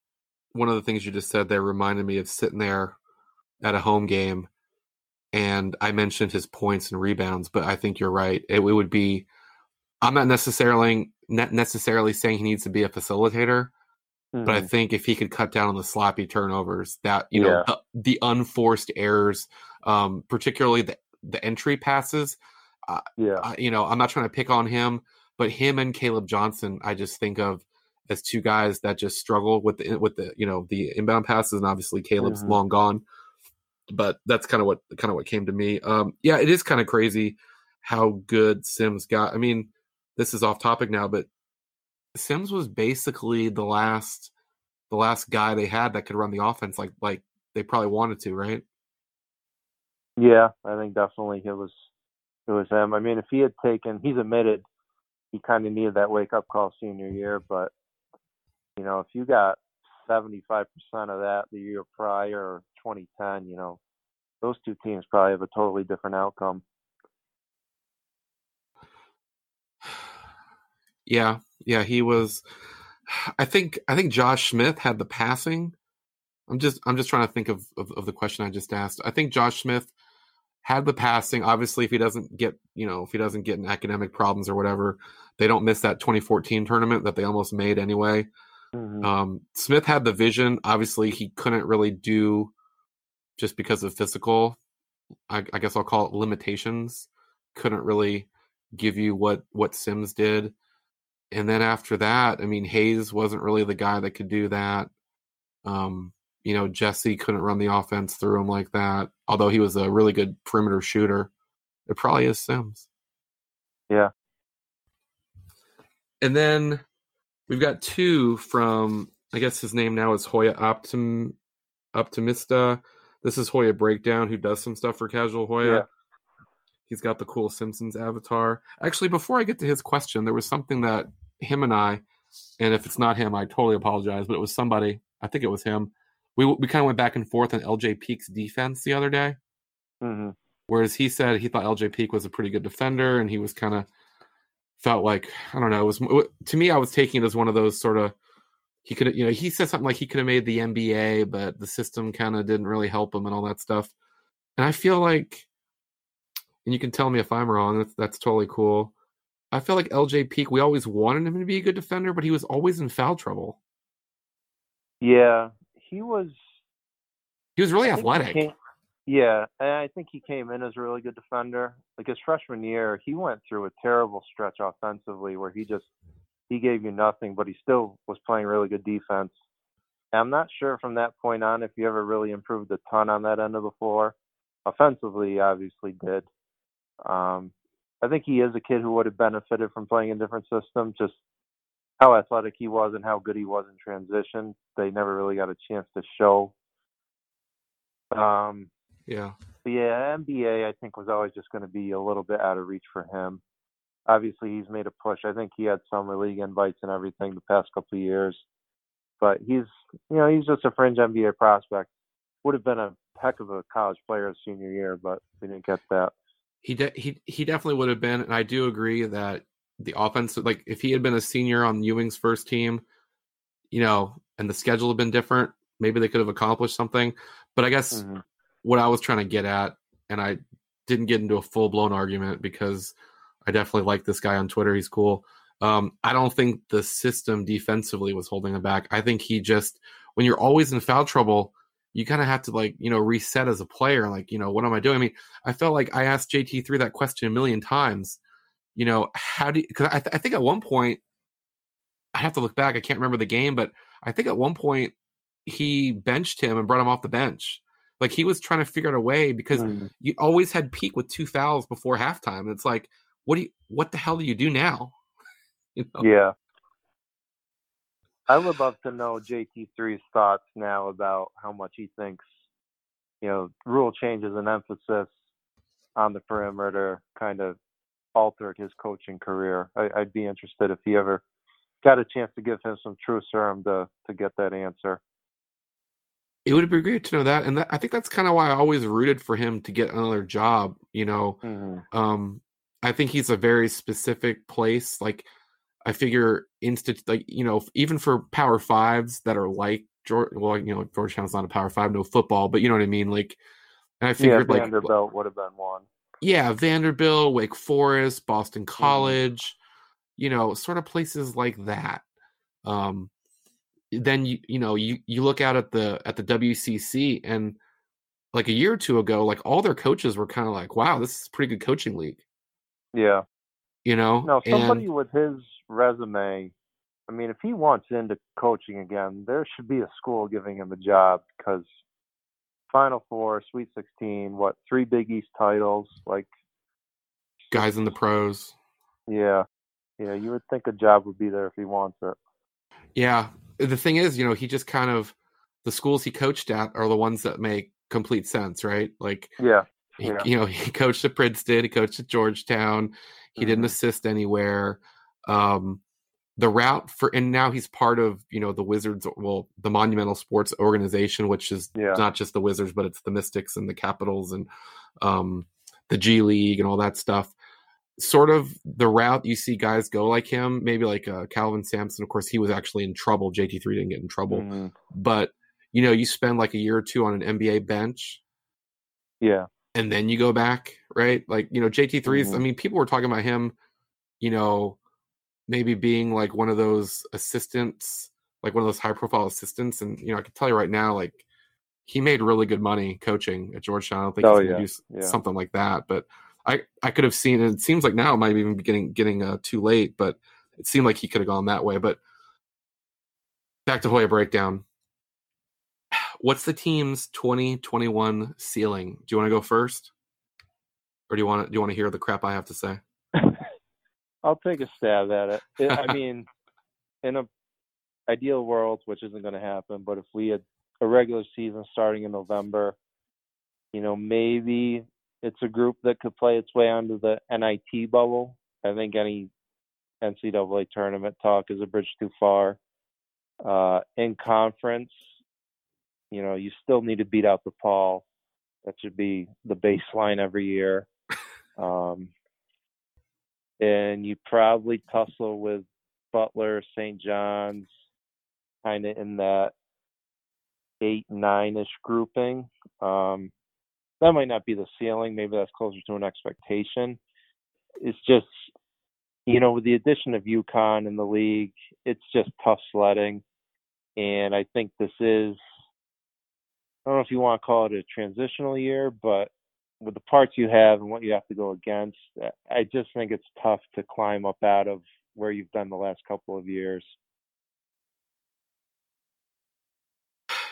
One of the things you just said there reminded me of sitting there at a home game, and I mentioned his points and rebounds, but I think you're right. It, it would be – I'm not necessarily not necessarily saying he needs to be a facilitator, but I think if he could cut down on the sloppy turnovers, that, you know, yeah. the, the unforced errors, um, particularly the, the entry passes, uh, yeah. uh, you know, I'm not trying to pick on him, but him and Caleb Johnson, I just think of as two guys that just struggle with the, with the, you know, the inbound passes, and obviously Caleb's mm-hmm. long gone, but that's kind of what, kind of what came to me. Um, yeah, it is kind of crazy how good Sims got. I mean, this is off topic now, but Sims was basically the last the last guy they had that could run the offense like like they probably wanted to, right? Yeah, I think definitely it was it was him. I mean, if he had taken he's admitted he kind of needed that wake up call senior year, but you know, if you got seventy-five percent of that the year prior, twenty ten, you know, those two teams probably have a totally different outcome. Yeah, yeah, he was. I think I think Josh Smith had the passing. I'm just I'm just trying to think of, of, of the question I just asked. I think Josh Smith had the passing. Obviously, if he doesn't get, you know, if he doesn't get in academic problems or whatever, they don't miss that twenty fourteen tournament that they almost made anyway. Mm-hmm. Um, Smith had the vision. Obviously, he couldn't really do just because of physical, I, I guess I'll call it limitations. Couldn't really give you what, what Sims did. And then after that, I mean, Hayes wasn't really the guy that could do that. Um, you know, Jesse couldn't run the offense through him like that, although he was a really good perimeter shooter. It probably is Sims. Yeah. And then we've got two from, I guess his name now is Hoya Optim, Optimista. This is Hoya Breakdown, who does some stuff for Casual Hoya. Yeah. He's got the cool Simpsons avatar. Actually, before I get to his question, there was something that him and I, and if it's not him, I totally apologize, but it was somebody, I think it was him. We we kind of went back and forth on L J Peak's defense the other day. Mm-hmm. Whereas he said he thought L J Peak was a pretty good defender, and he was kind of felt like, I don't know, it was, to me, I was taking it as one of those sort of, he could, you know, he said something like he could have made the N B A, but the system kind of didn't really help him and all that stuff. And I feel like, and you can tell me if I'm wrong, that's, that's totally cool. I feel like L J Peak, we always wanted him to be a good defender, but he was always in foul trouble. Yeah. He was He was really I athletic. Came, yeah, and I think he came in as a really good defender. Like his freshman year, he went through a terrible stretch offensively where he just he gave you nothing, but he still was playing really good defense. And I'm not sure from that point on if he ever really improved a ton on that end of the floor. Offensively, he obviously did. Um, I think he is a kid who would have benefited from playing a different system, just how athletic he was and how good he was in transition. They never really got a chance to show. Um, yeah. Yeah, N B A, I think, was always just going to be a little bit out of reach for him. Obviously, he's made a push. I think he had summer league invites and everything the past couple of years. But he's, you know, he's just a fringe N B A prospect. Would have been a heck of a college player his senior year, but we didn't get that. He, de- he, he definitely would have been, and I do agree that the offense, like if he had been a senior on Ewing's first team, you know, and the schedule had been different, maybe they could have accomplished something. But I guess mm-hmm. what I was trying to get at, and I didn't get into a full blown argument because I definitely like this guy on Twitter. He's cool. Um, I don't think the system defensively was holding him back. I think he just, when you're always in foul trouble, you kind of have to like, you know, reset as a player. Like, you know, what am I doing? I mean, I felt like I asked J T three that question a million times. You know, how do you, because I, th- I think at one point, I have to look back, I can't remember the game, but I think at one point he benched him and brought him off the bench. Like he was trying to figure out a way because mm. you always had Peak with two fouls before halftime. And it's like, what do you, what the hell do you do now? You know? Yeah. I would love to know J T three's thoughts now about how much he thinks, you know, rule changes and emphasis on the perimeter kind of altered his coaching career. I, I'd be interested if he ever got a chance to give him some true serum to to get that answer. It would be great to know that, and that, I think that's kind of why I always rooted for him to get another job. You know, mm-hmm. um, I think he's a very specific place. Like I figure, insti- like you know, even for Power Fives that are like George, well, you know, Georgetown's not a Power Five, no football, but you know what I mean. Like, and I figured yeah, like Vanderbilt would have been one. Yeah, Vanderbilt, Wake Forest, Boston College, mm-hmm. you know, sort of places like that. Um, then you you know you, you look out at the at the W C C and like a year or two ago, like all their coaches were kind of like, wow, this is a pretty good coaching league. Yeah, you know, no, somebody and, with his resume. I mean, if he wants into coaching again, there should be a school giving him a job because. Final Four, Sweet sixteen, what, three Big East titles, like... Guys in the pros. Yeah. Yeah, you would think a job would be there if he wants it. Yeah. The thing is, you know, he just kind of... The schools he coached at are the ones that make complete sense, right? Like, yeah. He, yeah. You know, he coached at Princeton, he coached at Georgetown, he mm-hmm. didn't assist anywhere. Um, the route for, and now he's part of, you know, the Wizards, well, the Monumental Sports organization, which is yeah. not just the Wizards, but it's the Mystics and the Capitals and um, the G League and all that stuff. Sort of the route you see guys go like him, maybe like uh, Calvin Sampson. Of course, he was actually in trouble. J T three didn't get in trouble, mm-hmm. but you know, you spend like a year or two on an N B A bench. Yeah. And then you go back, right? Like, you know, J T three's, mm-hmm. I mean, people were talking about him, you know, maybe being like one of those assistants, like one of those high profile assistants. And, you know, I can tell you right now, like he made really good money coaching at Georgetown. I don't think oh, he's yeah. going to do yeah. something like that, but I, I could have seen, and it seems like now it might even be getting, getting uh, too late, but it seemed like he could have gone that way. But back to Hoya breakdown. What's the team's twenty twenty-one ceiling? Do you want to go first, or do you want to do you want to hear the crap I have to say? I'll take a stab at it. it I mean, in a ideal world, which isn't going to happen, but if we had a regular season starting in November, you know, maybe it's a group that could play its way onto the N I T bubble. I think any N C double A tournament talk is a bridge too far. Uh, in conference, you know, you still need to beat out DePaul. That should be the baseline every year. Um, and you probably tussle with Butler, Saint John's, kind of in that eight, nine-ish grouping. Um, that might not be the ceiling. Maybe that's closer to an expectation. It's just, you know, with the addition of UConn in the league, it's just tough sledding. And I think this is, I don't know if you want to call it a transitional year, but with the parts you have and what you have to go against, I just think it's tough to climb up out of where you've been the last couple of years.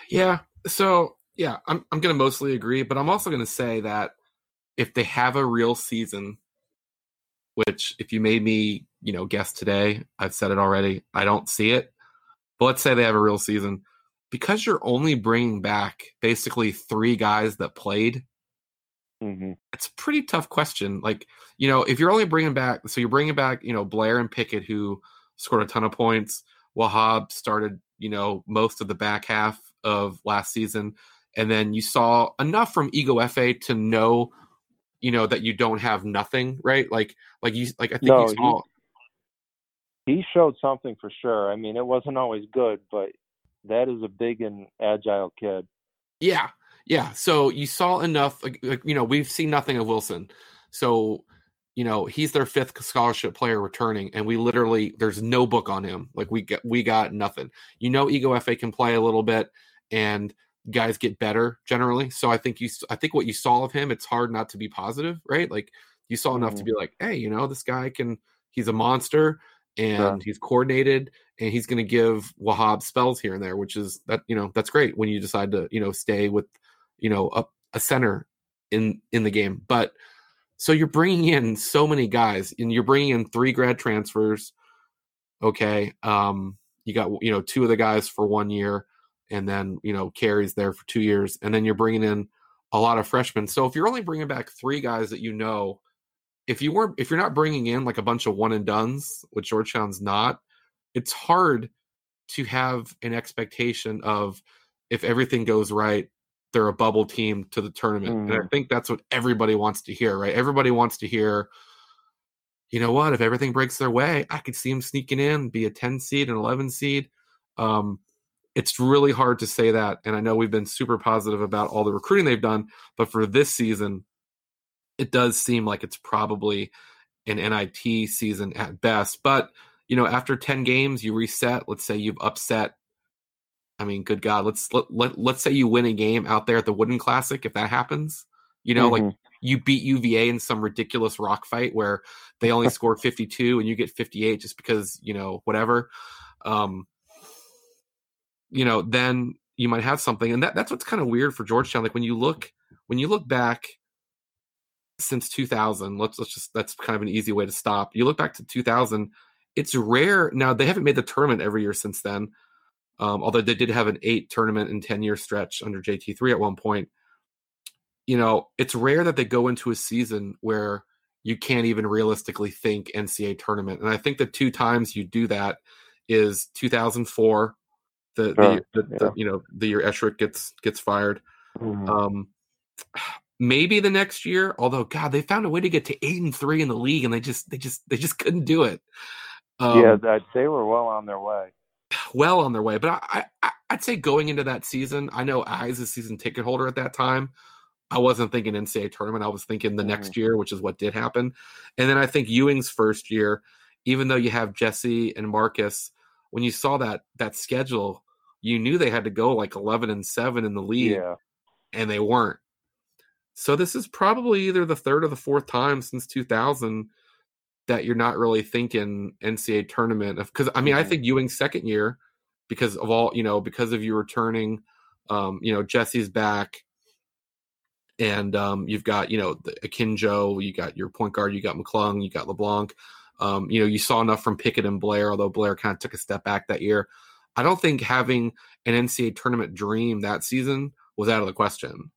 Yeah. So, yeah, I'm I'm going to mostly agree, but I'm also going to say that if they have a real season, which if you made me, you know, guess today, I've said it already, I don't see it. But let's say they have a real season. Because you're only bringing back basically three guys that played, mm-hmm. it's a pretty tough question. Like, you know, if you're only bringing back, so you're bringing back, you know, Blair and Pickett, who scored a ton of points. Wahab started, you know, most of the back half of last season. And then you saw enough from Ego F A to know, you know, that you don't have nothing, right? Like, like you, like I think no, you saw. He, he showed something for sure. I mean, it wasn't always good, but that is a big and agile kid. Yeah, yeah. So you saw enough, like, like, you know, we've seen nothing of Wilson. So, you know, he's their fifth scholarship player returning, and we literally, there's no book on him. Like, we got, we got nothing. You know, Ego F A can play a little bit, and guys get better generally. So I think you, I think what you saw of him, it's hard not to be positive, right? Like, you saw enough mm-hmm. to be like, hey, you know, this guy can, he's a monster, and yeah. he's coordinated, and he's going to give Wahab spells here and there, which is that, you know, that's great when you decide to, you know, stay with, you know, a, a center in, in the game. But so you're bringing in so many guys, and you're bringing in three grad transfers. Okay. Um, you got, you know, two of the guys for one year, and then, you know, Carey's there for two years. And then you're bringing in a lot of freshmen. So if you're only bringing back three guys that, you know, if you weren't, if you're not bringing in like a bunch of one and dones, which Georgetown's not, it's hard to have an expectation of, if everything goes right, they're a bubble team to the tournament. Mm. And I think that's what everybody wants to hear, right? Everybody wants to hear, you know what, if everything breaks their way, I could see them sneaking in, be a ten seed, an eleven seed. Um, it's really hard to say that. And I know we've been super positive about all the recruiting they've done, but for this season, it does seem like it's probably an N I T season at best. But, you know, after ten games, you reset. Let's say you've upset. I mean, good God, let's let, let, let's say you win a game out there at the Wooden Classic. If that happens, you know, mm-hmm. like you beat U V A in some ridiculous rock fight where they only score fifty-two and you get fifty-eight just because, you know, whatever, um, you know, then you might have something. And that, that's what's kind of weird for Georgetown. Like when you look, when you look back, since two thousand, let's let's just that's kind of an easy way to stop. You look back to two thousand, it's rare. Now they haven't made the tournament every year since then, um, although they did have an eight tournament and ten year stretch under J T three at one point. You know, it's rare that they go into a season where you can't even realistically think N C A A tournament. And I think the two times you do that is two thousand four, the, oh, the, the, yeah. the you know the year Eshrich gets gets fired. Mm-hmm. Um, maybe the next year, although God, they found a way to get to eight and three in the league, and they just they just they just couldn't do it. Um, yeah, I'd say we're well on their way. Well on their way, but I, I I'd say going into that season, I know I as a season ticket holder at that time, I wasn't thinking N C A A tournament. I was thinking the mm-hmm. next year, which is what did happen. And then I think Ewing's first year, even though you have Jesse and Marcus, when you saw that that schedule, you knew they had to go like eleven and seven in the league, yeah. and they weren't. So this is probably either the third or the fourth time since two thousand that you're not really thinking N C A A tournament. Because I mean, mm-hmm. I think Ewing's second year, because of all you know, because of you returning, um, you know, Jesse's back. And um, you've got, you know, the Akinjo, you got your point guard, you got McClung, you got LeBlanc. Um, you know, you saw enough from Pickett and Blair, although Blair kind of took a step back that year. I don't think having an N C A A tournament dream that season was out of the question.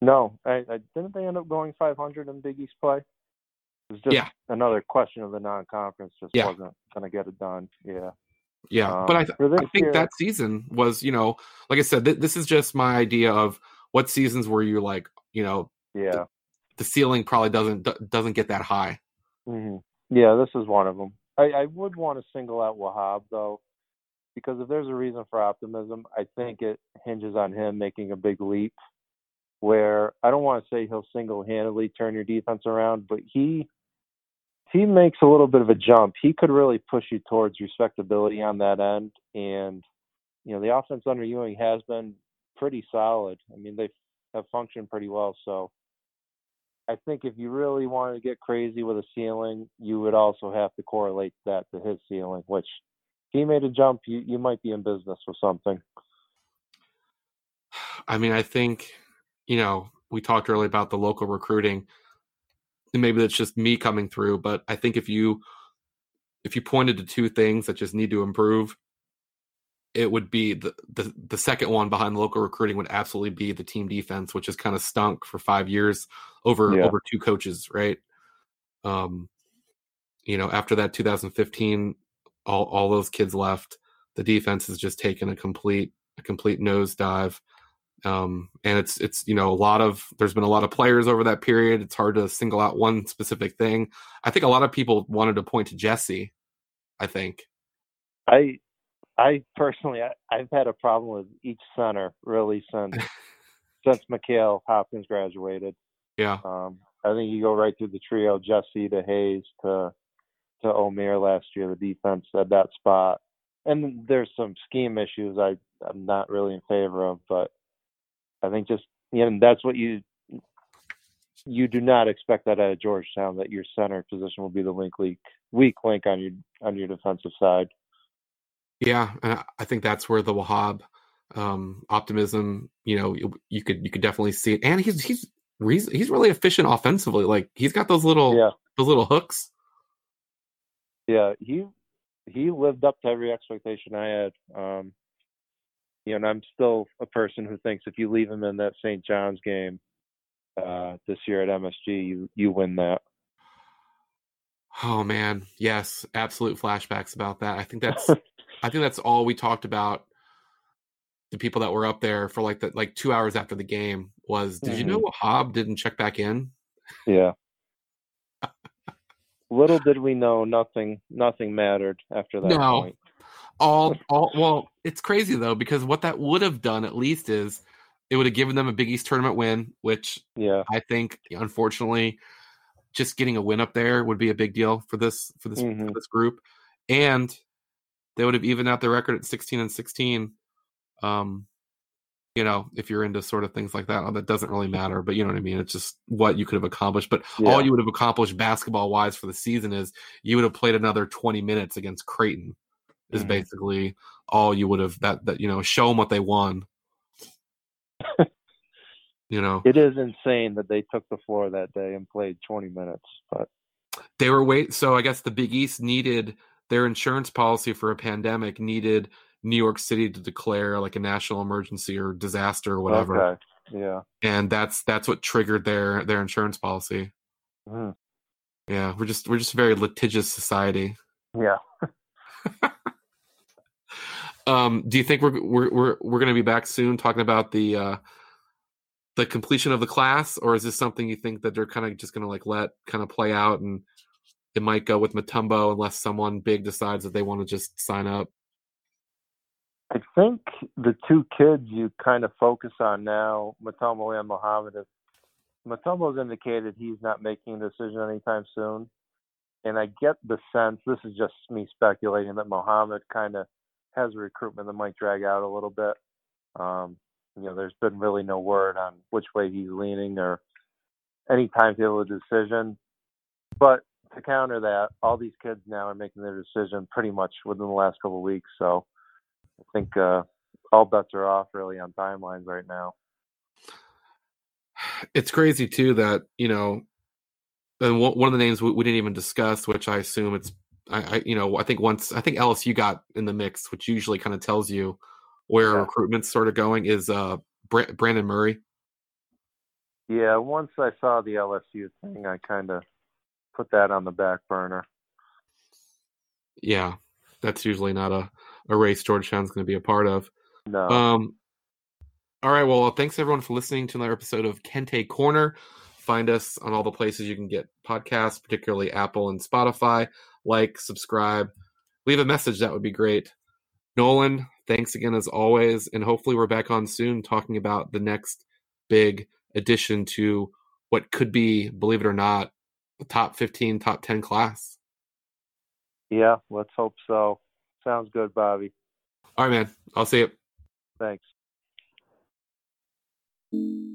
No. I, I, didn't they end up going five hundred in Big East play? It was just yeah. another question of the non-conference just yeah. wasn't going to get it done. Yeah. Yeah. Um, but I, th- I think year, that season was, you know, like I said, th- this is just my idea of what seasons were you like, you know, yeah, the, the ceiling probably doesn't d- doesn't get that high. Mm-hmm. Yeah, this is one of them. I, I would want to single out Wahab, though, because if there's a reason for optimism, I think it hinges on him making a big leap where I don't want to say he'll single-handedly turn your defense around, but he he makes a little bit of a jump. He could really push you towards respectability on that end. And, you know, the offense under Ewing has been pretty solid. I mean, they have functioned pretty well. So I think if you really wanted to get crazy with a ceiling, you would also have to correlate that to his ceiling, which if he made a jump, you, you might be in business with something. I mean, I think, you know, we talked earlier about the local recruiting, and maybe that's just me coming through, but I think if you, if you pointed to two things that just need to improve, it would be the, the the second one behind local recruiting would absolutely be the team defense, which has kind of stunk for five years over yeah. over two coaches, right? Um, you know, after that two thousand fifteen, all all those kids left. The defense has just taken a complete a complete nosedive, um, and it's it's you know a lot of there's been a lot of players over that period. It's hard to single out one specific thing. I think a lot of people wanted to point to Jesse. I think I. I personally, I, I've had a problem with each center really since since Mikhail Hopkins graduated. Yeah, um, I think you go right through the trio: Jesse to Hayes to to Omir last year. The defense at that spot, and there's some scheme issues I I'm not really in favor of, but I think just you know that's what you you do not expect that out of Georgetown, that your center position will be the weak link weak link on your on your defensive side. Yeah, and I think that's where the Wahab um, optimism, you know, you, you could you could definitely see it. And he's he's he's really efficient offensively. Like he's got those little yeah. those little hooks. Yeah, he he lived up to every expectation I had. Um, you know, and I'm still a person who thinks if you leave him in that Saint John's game uh, this year at M S G, you you win that. Oh man, yes, absolute flashbacks about that. I think that's. I think that's all we talked about. The people that were up there for like that, like two hours after the game was, did mm-hmm. you know Wahab didn't check back in? Yeah. Little did we know, nothing, nothing mattered after that. No, point. all, all. Well, it's crazy though because what that would have done at least is it would have given them a Big East tournament win, which yeah, I think unfortunately, just getting a win up there would be a big deal for this for this mm-hmm. for this group, and. They would have evened out their record at sixteen and sixteen. Um, you know, if you're into sort of things like that, oh, that doesn't really matter, but you know what I mean? It's just what you could have accomplished, but yeah. all you would have accomplished basketball wise for the season is you would have played another twenty minutes against Creighton is mm-hmm. basically all you would have that, that, you know, show them what they won. You know, it is insane that they took the floor that day and played twenty minutes, but they were wait. So I guess the Big East needed, their insurance policy for a pandemic needed New York City to declare like a national emergency or disaster or whatever. Okay. Yeah. And that's, that's what triggered their, their insurance policy. Mm. Yeah, we're just we're just a very litigious society. Yeah. um, do you think we're we're we're we're going to be back soon talking about the uh, the completion of the class, or is this something you think that they're kind of just going to like let kind of play out, and it might go with Mutombo unless someone big decides that they want to just sign up? I think the two kids you kind of focus on now, Mutombo and Mohammed, have Mutombo's indicated he's not making a decision anytime soon. And I get the sense, this is just me speculating, that Mohammed kind of has a recruitment that might drag out a little bit. Um, you know, there's been really no word on which way he's leaning or any timetable of decision. But to counter that, all these kids now are making their decision pretty much within the last couple of weeks. So I think uh, all bets are off really on timelines right now. It's crazy, too, that, you know, and one of the names we didn't even discuss, which I assume it's, I, I you know, I think once, I think L S U got in the mix, which usually kind of tells you where yeah. recruitment's sort of going, is uh, Brandon Murray. Yeah, once I saw the L S U thing, I kind of put that on the back burner. Yeah, that's usually not a, a race Georgetown's going to be a part of. No. Um, all right, well, thanks, everyone, for listening to another episode of Kente Corner. Find us on all the places you can get podcasts, particularly Apple and Spotify. Like, subscribe, leave a message. That would be great. Nolan, thanks again, as always, and hopefully we're back on soon talking about the next big addition to what could be, believe it or not, the top fifteen, top ten class. Yeah, let's hope so. Sounds good, Bobby. All right, man. I'll see you. Thanks. Thank you.